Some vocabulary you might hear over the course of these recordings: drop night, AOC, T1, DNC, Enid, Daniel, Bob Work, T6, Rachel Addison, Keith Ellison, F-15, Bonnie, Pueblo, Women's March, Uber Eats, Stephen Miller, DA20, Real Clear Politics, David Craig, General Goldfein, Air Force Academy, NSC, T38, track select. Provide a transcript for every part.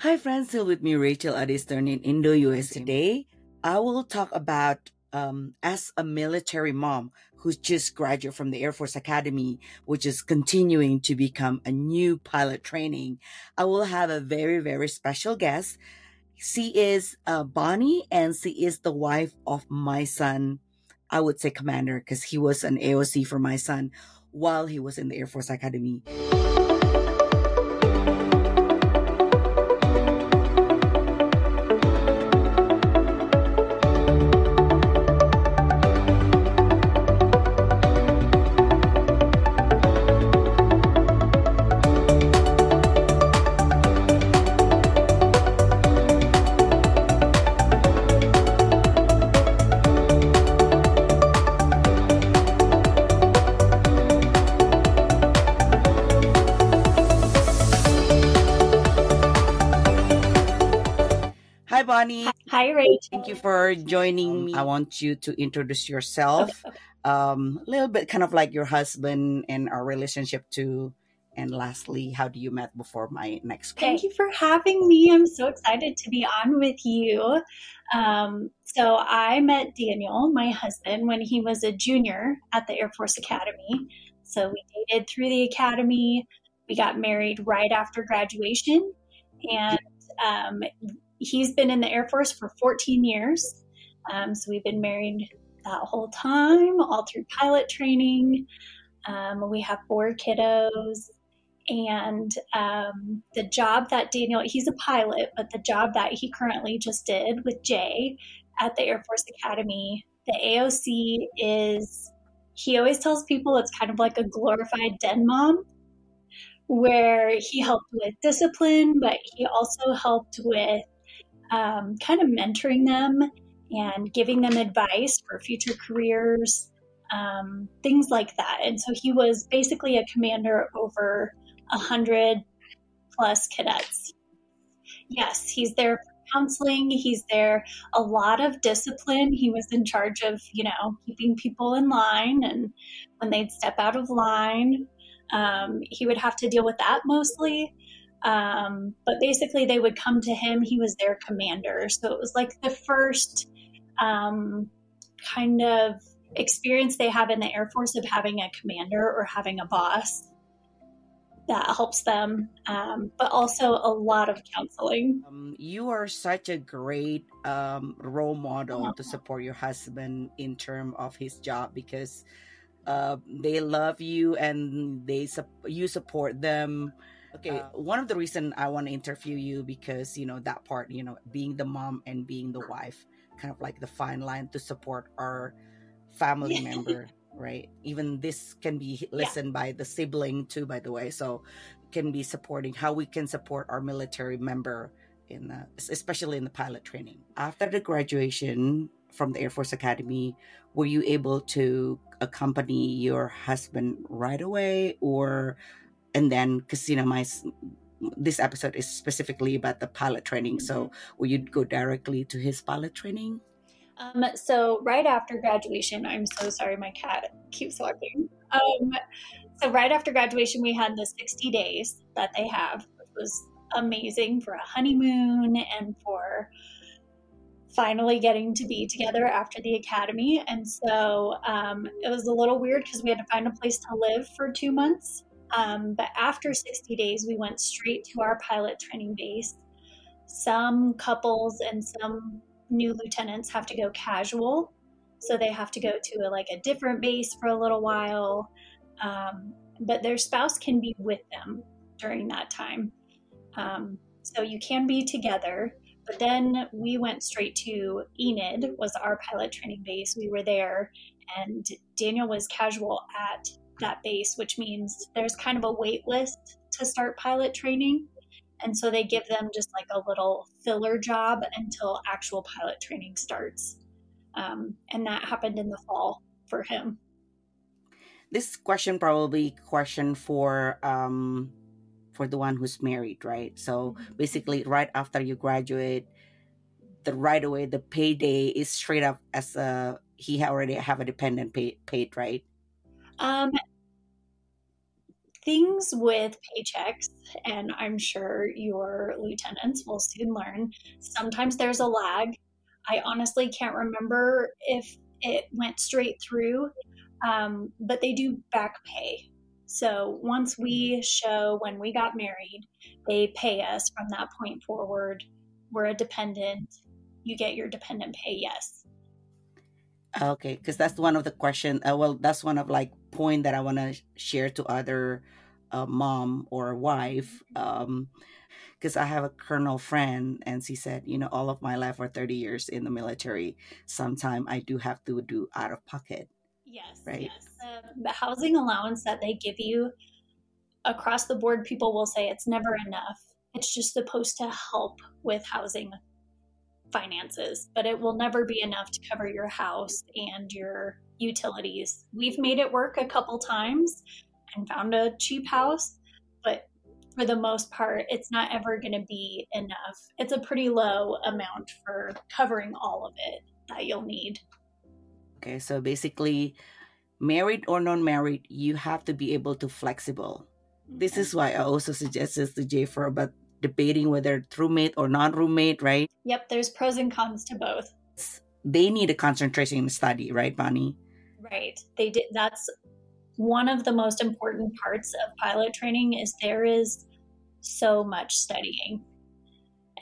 Hi friends, still with me Rachel Addison in Indo-US. Today, I will talk about as a military mom who's just graduated from the Air Force Academy, which is continuing to become a new pilot training. I will have a very, very special guest. She is Bonnie, and she is the wife of my son. I would say commander because he was an AOC for my son while he was in the Air Force Academy. Hi, Rachel. Thank you for joining me. I want you to introduce yourself a little bit, kind of like your husband and our relationship too. And lastly, how do you met before my next call? Thank you for having me. I'm so excited to be on with you. So I met Daniel, my husband, when he was a junior at the Air Force Academy. So we dated through the academy. We got married right after graduation. And he's been in the Air Force for 14 years. So we've been married that whole time, all through pilot training. We have 4 kiddos. And the job that Daniel, he's a pilot, but the job that he currently just did with Jay at the Air Force Academy, the AOC is, he always tells people it's kind of like a glorified den mom, where he helped with discipline, but he also helped with kind of mentoring them and giving them advice for future careers, things like that. And so he was basically a commander over 100+ cadets. Yes, he's there for counseling. He's there a lot of discipline. He was in charge of, keeping people in line, and when they'd step out of line, he would have to deal with that mostly. But basically they would come to him. He was their commander. So it was like the first kind of experience they have in the Air Force of having a commander or having a boss that helps them, but also a lot of counseling. You are such a great role model to support your husband in terms of his job, because they love you and you support them. Okay, one of the reason I want to interview you, because that part, being the mom and being the wife, kind of like the fine line to support our family member, right? Even this can be listened by the sibling too, by the way. So can be supporting how we can support our military member especially in the pilot training. After the graduation from the Air Force Academy, were you able to accompany your husband right away? This episode is specifically about the pilot training. So will you go directly to his pilot training? So right after graduation, I'm so sorry, my cat keeps walking. So right after graduation, we had the 60 days that they have, which was amazing for a honeymoon and for finally getting to be together after the academy. And so it was a little weird because we had to find a place to live for 2 months. But after 60 days, we went straight to our pilot training base. Some couples and some new lieutenants have to go casual. So they have to go to a different base for a little while. But their spouse can be with them during that time. So you can be together. But then we went straight to Enid, was our pilot training base. We were there, and Daniel was casual at that base, which means there's kind of a wait list to start pilot training. And so they give them just a little filler job until actual pilot training starts. And that happened in the fall for him. This question probably for for the one who's married, right? So basically right after you graduate, the payday is straight up as he already have a dependent paid, right? Things with paychecks and I'm sure your lieutenants will soon learn. Sometimes there's a lag. I honestly can't remember if it went straight through, but they do back pay. So once we show when we got married, they pay us from that point forward. We're a dependent. You get your dependent pay, yes. Okay, because that's one of the question. That's one of like point that I want to share to other mom or wife. Because I have a colonel friend, and she said, all of my life or 30 years in the military, sometime I do have to do out of pocket. Yes, right. Yes. The housing allowance that they give you across the board, people will say it's never enough. It's just supposed to help with housing finances, but it will never be enough to cover your house and your utilities. We've made it work a couple times and found a cheap house, but for the most part, it's not ever going to be enough. It's a pretty low amount for covering all of it that you'll need. Okay, so basically, married or non-married, you have to be able to flexible. This is why I also suggest this to J4 about debating whether roommate or non-roommate, right? Yep, there's pros and cons to both. They need a concentration in study, right, Bonnie? Right. They did. That's one of the most important parts of pilot training is there is so much studying.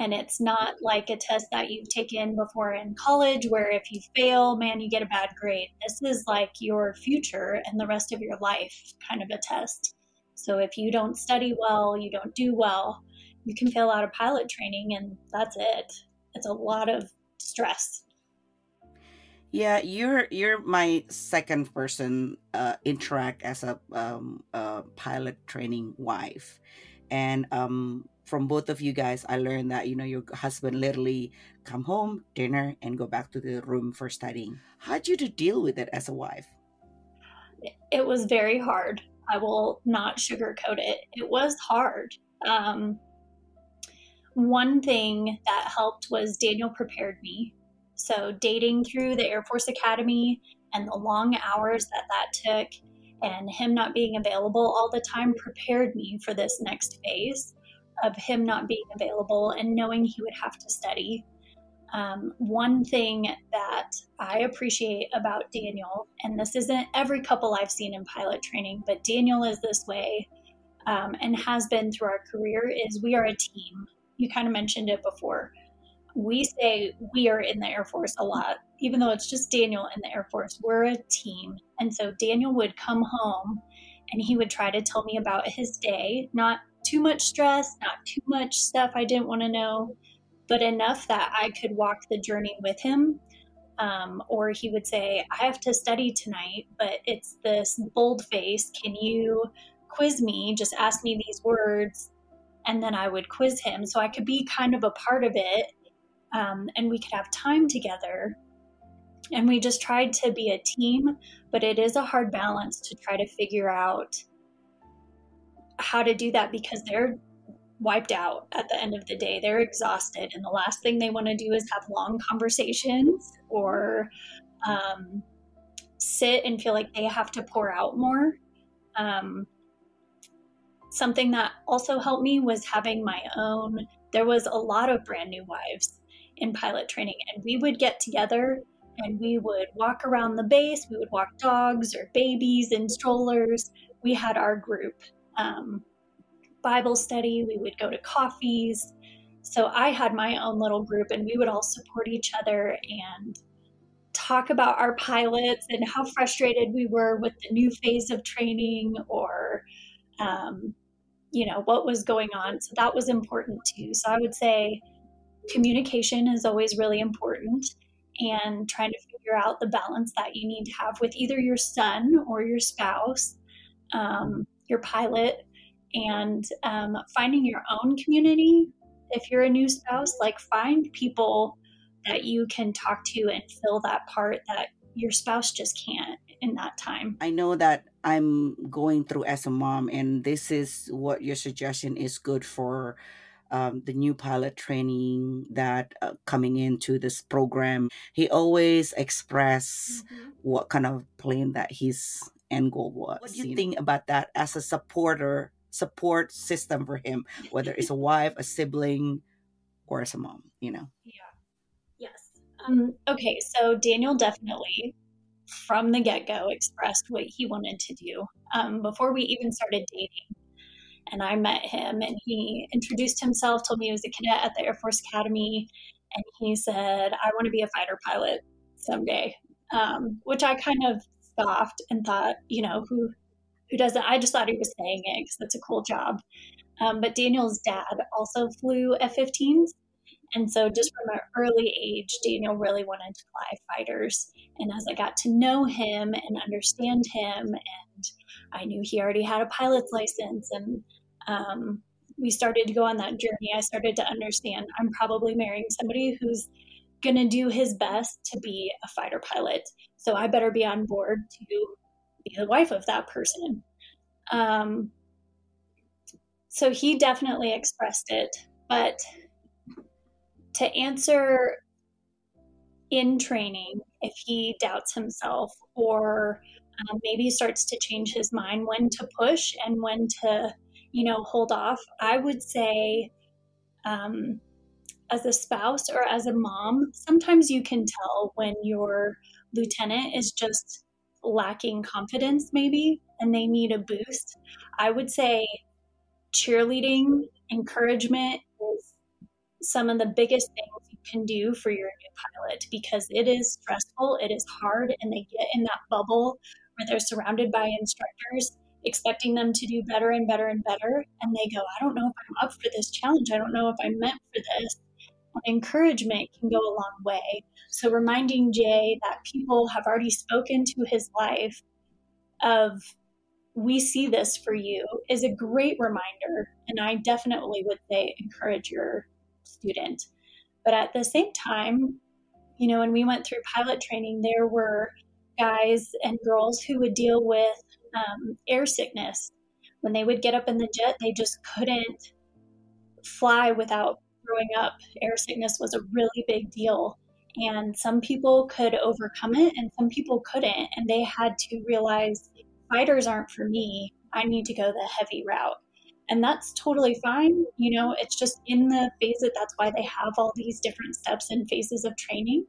And it's not like a test that you've taken before in college where if you fail, man, you get a bad grade. This is like your future and the rest of your life kind of a test. So if you don't study well, you don't do well, you can fail out of pilot training and that's it. It's a lot of stress. Yeah, you're my second person interact as a pilot training wife. And from both of you guys, I learned that, your husband literally come home, dinner, and go back to the room for studying. How did you deal with it as a wife? It was very hard. I will not sugarcoat it. It was hard. One thing that helped was Daniel prepared me. So dating through the Air Force Academy and the long hours that took and him not being available all the time prepared me for this next phase of him not being available and knowing he would have to study. One thing that I appreciate about Daniel, and this isn't every couple I've seen in pilot training, but Daniel is this way and has been through our career, is we are a team. You kind of mentioned it before. We say we are in the Air Force a lot, even though it's just Daniel in the Air Force. We're a team. And so Daniel would come home and he would try to tell me about his day, not too much stress, not too much stuff I didn't want to know, but enough that I could walk the journey with him. Or he would say, I have to study tonight, but it's this bold face. Can you quiz me? Just ask me these words. And then I would quiz him so I could be kind of a part of it. And we could have time together. And we just tried to be a team, but it is a hard balance to try to figure out how to do that because they're wiped out at the end of the day. They're exhausted. And the last thing they want to do is have long conversations or sit and feel like they have to pour out more. Something that also helped me was having my own. There was a lot of brand new wives in pilot training, and we would get together and we would walk around the base. We would walk dogs or babies in strollers. We had our group Bible study. We would go to coffees. So I had my own little group, and we would all support each other and talk about our pilots and how frustrated we were with the new phase of training or what was going on. So that was important too. So I would say communication is always really important and trying to figure out the balance that you need to have with either your son or your spouse, your pilot, and finding your own community. If you're a new spouse, find people that you can talk to and fill that part that your spouse just can't in that time. I know that I'm going through as a mom, and this is what your suggestion is good for the new pilot training that coming into this program. He always expressed what kind of plane that his end goal was. What do you think about that as a supporter support system for him, whether it's a wife, a sibling, or as a mom, you know? Yeah. Yes. Okay. So Daniel definitely from the get-go expressed what he wanted to do before we even started dating. And I met him and he introduced himself, told me he was a cadet at the Air Force Academy. And he said, I want to be a fighter pilot someday, which I kind of scoffed and thought, you know, who doesn't? I just thought he was saying it because that's a cool job. But Daniel's dad also flew F-15s. And so just from an early age, Daniel really wanted to fly fighters. And as I got to know him and understand him, and I knew he already had a pilot's license, and we started to go on that journey, I started to understand I'm probably marrying somebody who's going to do his best to be a fighter pilot. So I better be on board to be the wife of that person. So he definitely expressed it. But to answer in training, if he doubts himself or maybe starts to change his mind when to push and when to, you know, hold off, I would say as a spouse or as a mom, sometimes you can tell when your lieutenant is just lacking confidence maybe and they need a boost. I would say cheerleading, encouragement is some of the biggest things you can do for your new pilot because it is stressful, it is hard, and they get in that bubble where they're surrounded by instructors expecting them to do better and better and better. And they go, I don't know if I'm up for this challenge. I don't know if I'm meant for this. And encouragement can go a long way. So reminding Jay that people have already spoken to his life of, we see this for you, is a great reminder. And I definitely would say encourage your student. But at the same time, you know, when we went through pilot training, there were guys and girls who would deal with air sickness. When they would get up in the jet, they just couldn't fly without throwing up. Air sickness was a really big deal. And some people could overcome it and some people couldn't. And they had to realize fighters aren't for me. I need to go the heavy route. And that's totally fine. You know, it's just in the phase that's why they have all these different steps and phases of training.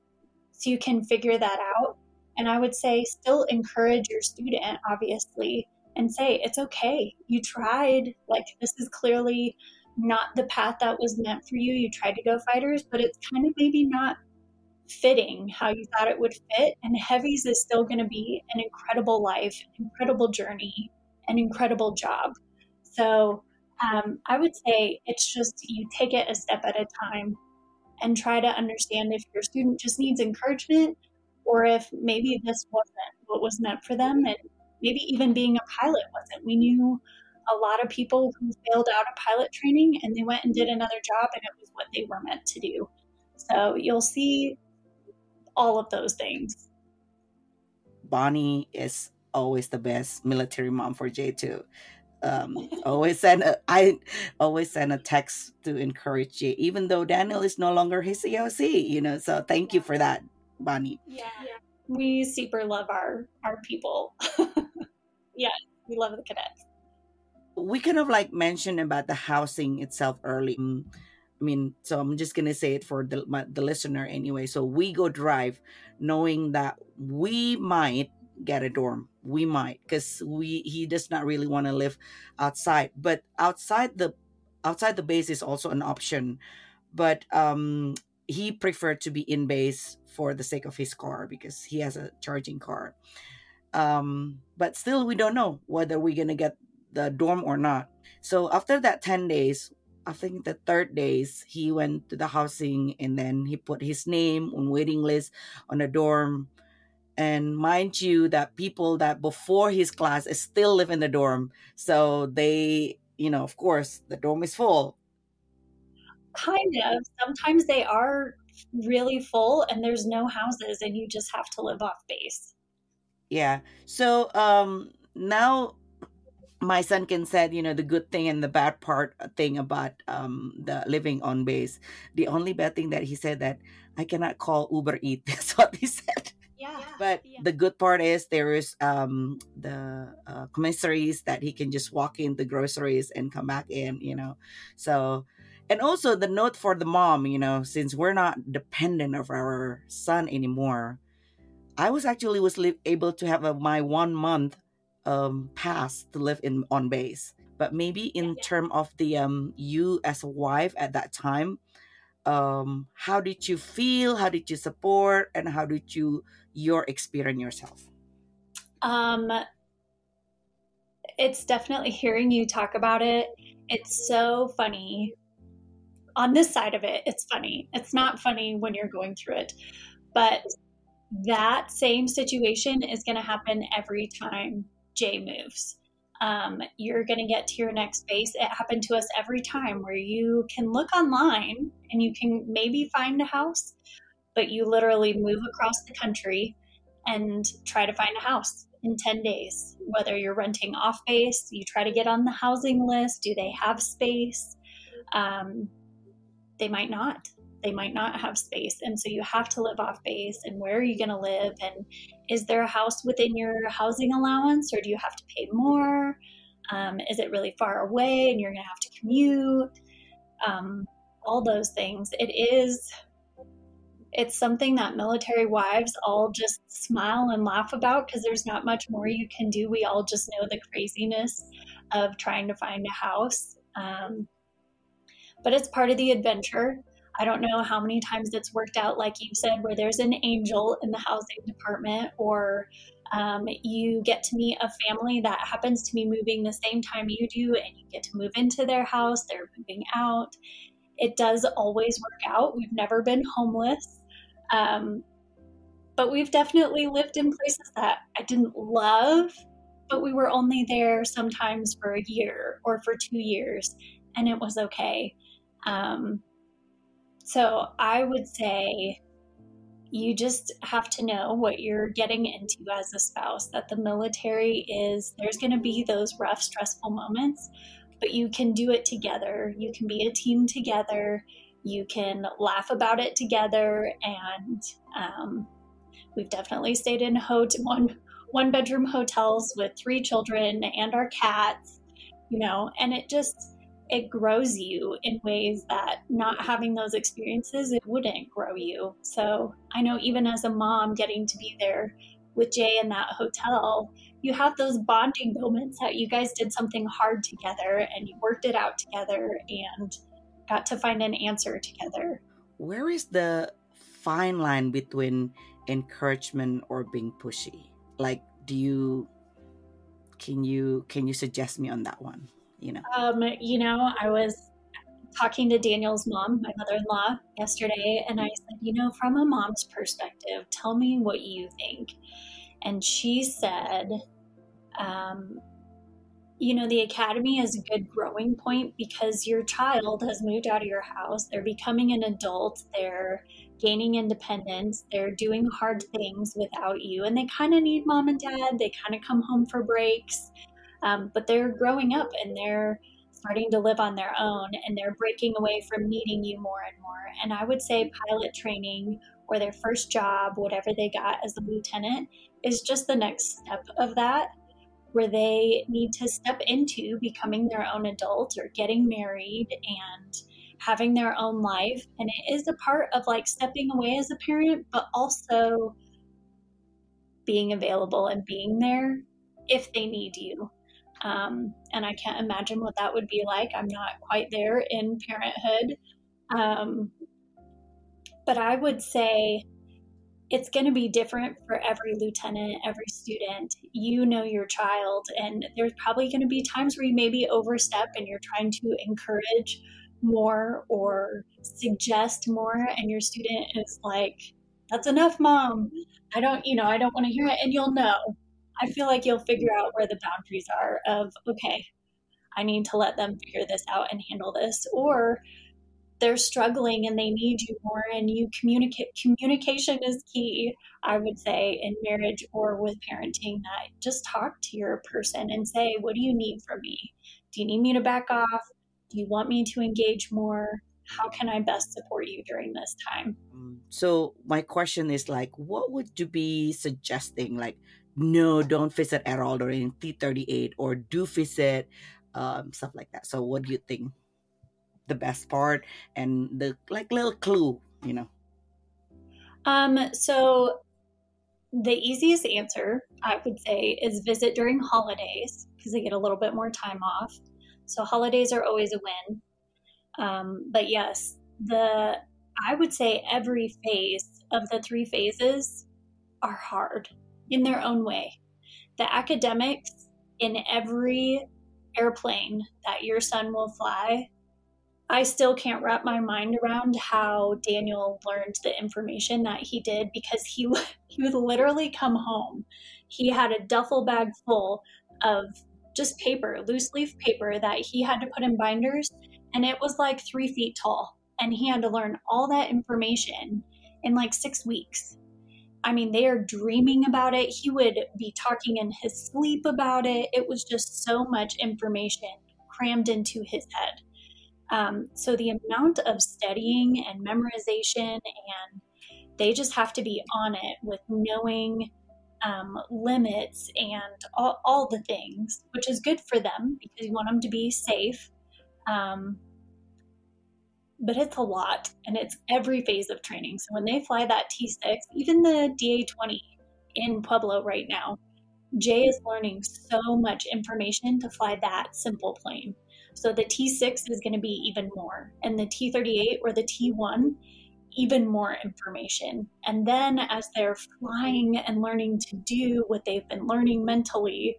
So you can figure that out. And I would say still encourage your student, obviously, and say, it's okay. You tried, like, this is clearly not the path that was meant for you. You tried to go fighters, but it's kind of maybe not fitting how you thought it would fit. And heavies is still going to be an incredible life, an incredible journey, an incredible job. So I would say it's just you take it a step at a time and try to understand if your student just needs encouragement, or if maybe this wasn't what was meant for them, and maybe even being a pilot wasn't. We knew a lot of people who failed out of pilot training and they went and did another job and it was what they were meant to do. So you'll see all of those things. Bonnie is always the best military mom for Jay too. I always send a text to encourage Jay, even though Daniel is no longer his AOC, you know, so thank you for that, Bonnie. Yeah. We super love our people. Yeah, we love the cadets. We kind of like mentioned about the housing itself early. I mean, so I'm just going to say it for the listener anyway. So we go drive knowing that we might get a dorm. We might, because he does not really want to live outside. But outside the base is also an option. But he preferred to be in base for the sake of his car because he has a charging car. But still, we don't know whether we're going to get the dorm or not. So after that 10 days, I think the third days, he went to the housing and then he put his name on waiting list on a dorm. And mind you that people that before his class is still live in the dorm. So they, you know, of course, the dorm is full. Kind of. Sometimes they are really full and there's no houses and you just have to live off base. Yeah. So now my son can said, you know, the good thing and the bad part thing about the living on base. The only bad thing that he said that I cannot call Uber Eats. That's what he said. Yeah. But the good part is there is the commissaries that he can just walk in the groceries and come back in, you know. So, and also the note for the mom, you know, since we're not dependent of our son anymore, I was actually able to have my 1 month pass to live in on base. But maybe in term of the you as a wife at that time, how did you feel? How did you support? And how did your experience yourself? It's definitely hearing you talk about it. It's so funny. On this side of it, it's funny. It's not funny when you're going through it. But that same situation is going to happen every time Jay moves. You're going to get to your next base. It happened to us every time, where you can look online and you can maybe find a house, but you literally move across the country and try to find a house in 10 days. Whether you're renting off base, you try to get on the housing list. Do they have space? They might not. They might not have space. And so you have to live off base. And where are you going to live? And is there a house within your housing allowance, or do you have to pay more? Is it really far away and you're going to have to commute? All those things. It's something that military wives all just smile and laugh about, because there's not much more you can do. We all just know the craziness of trying to find a house. But it's part of the adventure. I don't know how many times it's worked out, like you said, where there's an angel in the housing department, or you get to meet a family that happens to be moving the same time you do, and you get to move into their house, they're moving out. It does always work out. We've never been homeless. But we've definitely lived in places that I didn't love, but we were only there sometimes for a year or for 2 years, and it was okay. So I would say you just have to know what you're getting into as a spouse, that the military is, there's going to be those rough, stressful moments, but you can do it together. You can be a team together. You can laugh about it together. And we've definitely stayed in one-bedroom hotels with 3 children and our cats, you know, and it grows you in ways that not having those experiences, it wouldn't grow you. So I know even as a mom, getting to be there with Jay in that hotel, you have those bonding moments that you guys did something hard together and you worked it out together and got to find an answer together. Where is the fine line between encouragement or being pushy? Like, can you suggest me on that one? You know. I was talking to Daniel's mom, my mother-in-law, yesterday, and I said, you know, from a mom's perspective, tell me what you think. And she said, you know, the academy is a good growing point because your child has moved out of your house. They're becoming an adult. They're gaining independence. They're doing hard things without you. And they kind of need mom and dad. They kind of come home for breaks. But they're growing up and they're starting to live on their own, and they're breaking away from needing you more and more. And I would say pilot training or their first job, whatever they got as a lieutenant, is just the next step of that, where they need to step into becoming their own adult or getting married and having their own life. And it is a part of like stepping away as a parent, but also being available and being there if they need you. And I can't imagine what that would be like. I'm not quite there in parenthood. But I would say it's going to be different for every lieutenant, every student. You know your child, and there's probably going to be times where you maybe overstep and you're trying to encourage more or suggest more, and your student is like, that's enough, Mom. I don't want to hear it. And you'll know. I feel like you'll figure out where the boundaries are of, okay, I need to let them figure this out and handle this, or they're struggling and they need you more, and you communicate. Communication is key, I would say, in marriage or with parenting, that just talk to your person and say, what do you need from me? Do you need me to back off? Do you want me to engage more? how can I best support you during this time? So my question is like, what would you be suggesting? Like, no, don't visit at all during T38, or do visit, stuff like that. So what do you think the best part and the like little clue, you know? So the easiest answer I would say is visit during holidays because they get a little bit more time off. So holidays are always a win. But yes, I would say every phase of the three phases are hard in their own way. The academics in every airplane that your son will fly, I still can't wrap my mind around how Daniel learned the information that he did, because he would literally come home. He had a duffel bag full of just paper, loose leaf paper that he had to put in binders, and it was like 3 feet tall, and he had to learn all that information in like 6 weeks. I mean, they are dreaming about it. He would be talking in his sleep about it. It was just so much information crammed into his head. So the amount of studying and memorization, and they just have to be on it with knowing limits and all the things, which is good for them because you want them to be safe. But it's a lot, and it's every phase of training. So when they fly that T6, even the DA20 in Pueblo right now, Jay is learning so much information to fly that simple plane. So the T6 is going to be even more, and the T38 or the T1, even more information. And then as they're flying and learning to do what they've been learning mentally,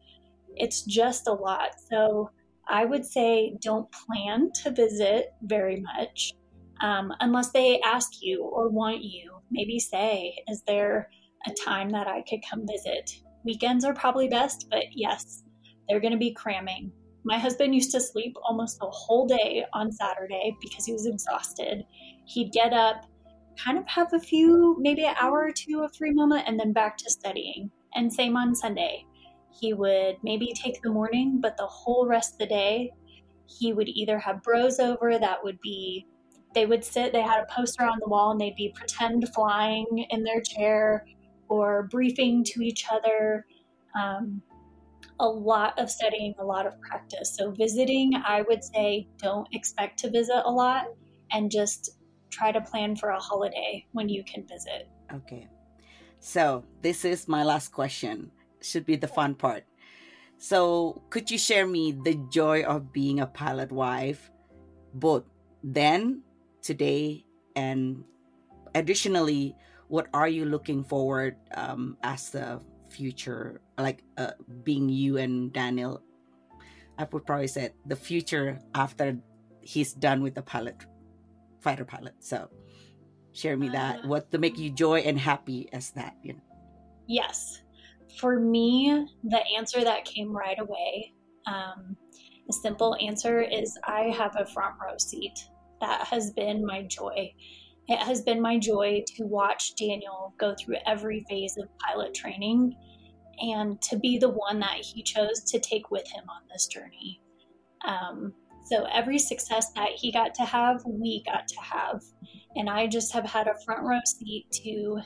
it's just a lot. So I would say don't plan to visit very much unless they ask you or want you. Maybe say, is there a time that I could come visit? Weekends are probably best, but yes, they're going to be cramming. My husband used to sleep almost the whole day on Saturday because he was exhausted. He'd get up, kind of have a few, maybe an hour or two of free moment, and then back to studying. And same on Sunday. He would maybe take the morning, but the whole rest of the day, he would either have bros over that would be, they would sit, they had a poster on the wall and they'd be pretend flying in their chair or briefing to each other. A lot of studying, a lot of practice. So visiting, I would say, don't expect to visit a lot and just try to plan for a holiday when you can visit. Okay. So this is my last question. Should be the fun part. So could you share me the joy of being a pilot wife, both then, today, and additionally, what are you looking forward as the future, like being you and Daniel? I would probably say the future after he's done with the fighter pilot. So share me that, what to make you joy and happy as that, you know? Yes. For me, the answer that came right away, the simple answer is I have a front row seat. That has been my joy. It has been my joy to watch Daniel go through every phase of pilot training and to be the one that he chose to take with him on this journey. So every success that he got to have, we got to have. And I just have had a front row seat to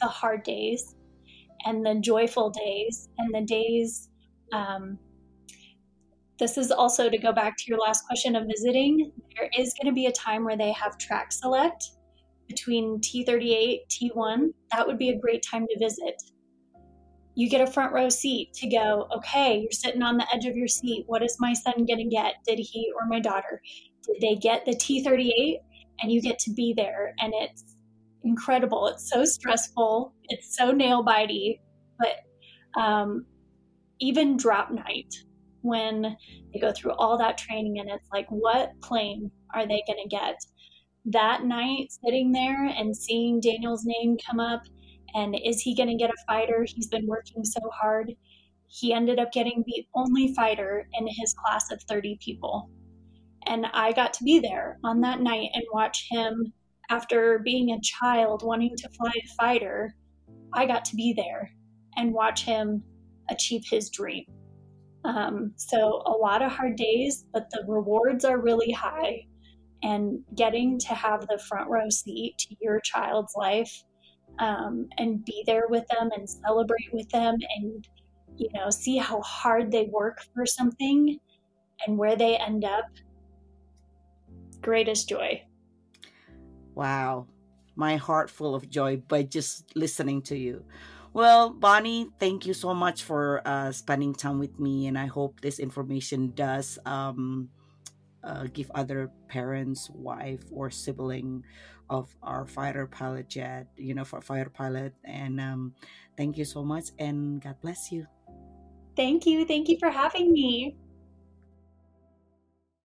the hard days and the joyful days and the days. This is also to go back to your last question of visiting. There is going to be a time where they have track select between T38, T1. That would be a great time to visit. You get a front row seat to go, okay, you're sitting on the edge of your seat. What is my son going to get? Did he or my daughter, did they get the T38? And you get to be there. And it's incredible. It's so stressful. It's so nail-bitey. But even drop night, when they go through all that training and it's like, what plane are they going to get? That night, sitting there and seeing Daniel's name come up, and is he going to get a fighter? He's been working so hard. He ended up getting the only fighter in his class of 30 people. And I got to be there on that night and watch him. After being a child wanting to fly a fighter, I got to be there and watch him achieve his dream. So a lot of hard days, but the rewards are really high. and getting to have the front row seat to your child's life, and be there with them and celebrate with them and, you know, see how hard they work for something and where they end up. Greatest joy. Wow. My heart full of joy by just listening to you. Well, Bonnie, thank you so much for spending time with me. And I hope this information does give other parents, wife, or sibling of our fighter pilot jet, you know, for fighter pilot. And thank you so much. And God bless you. Thank you. Thank you for having me.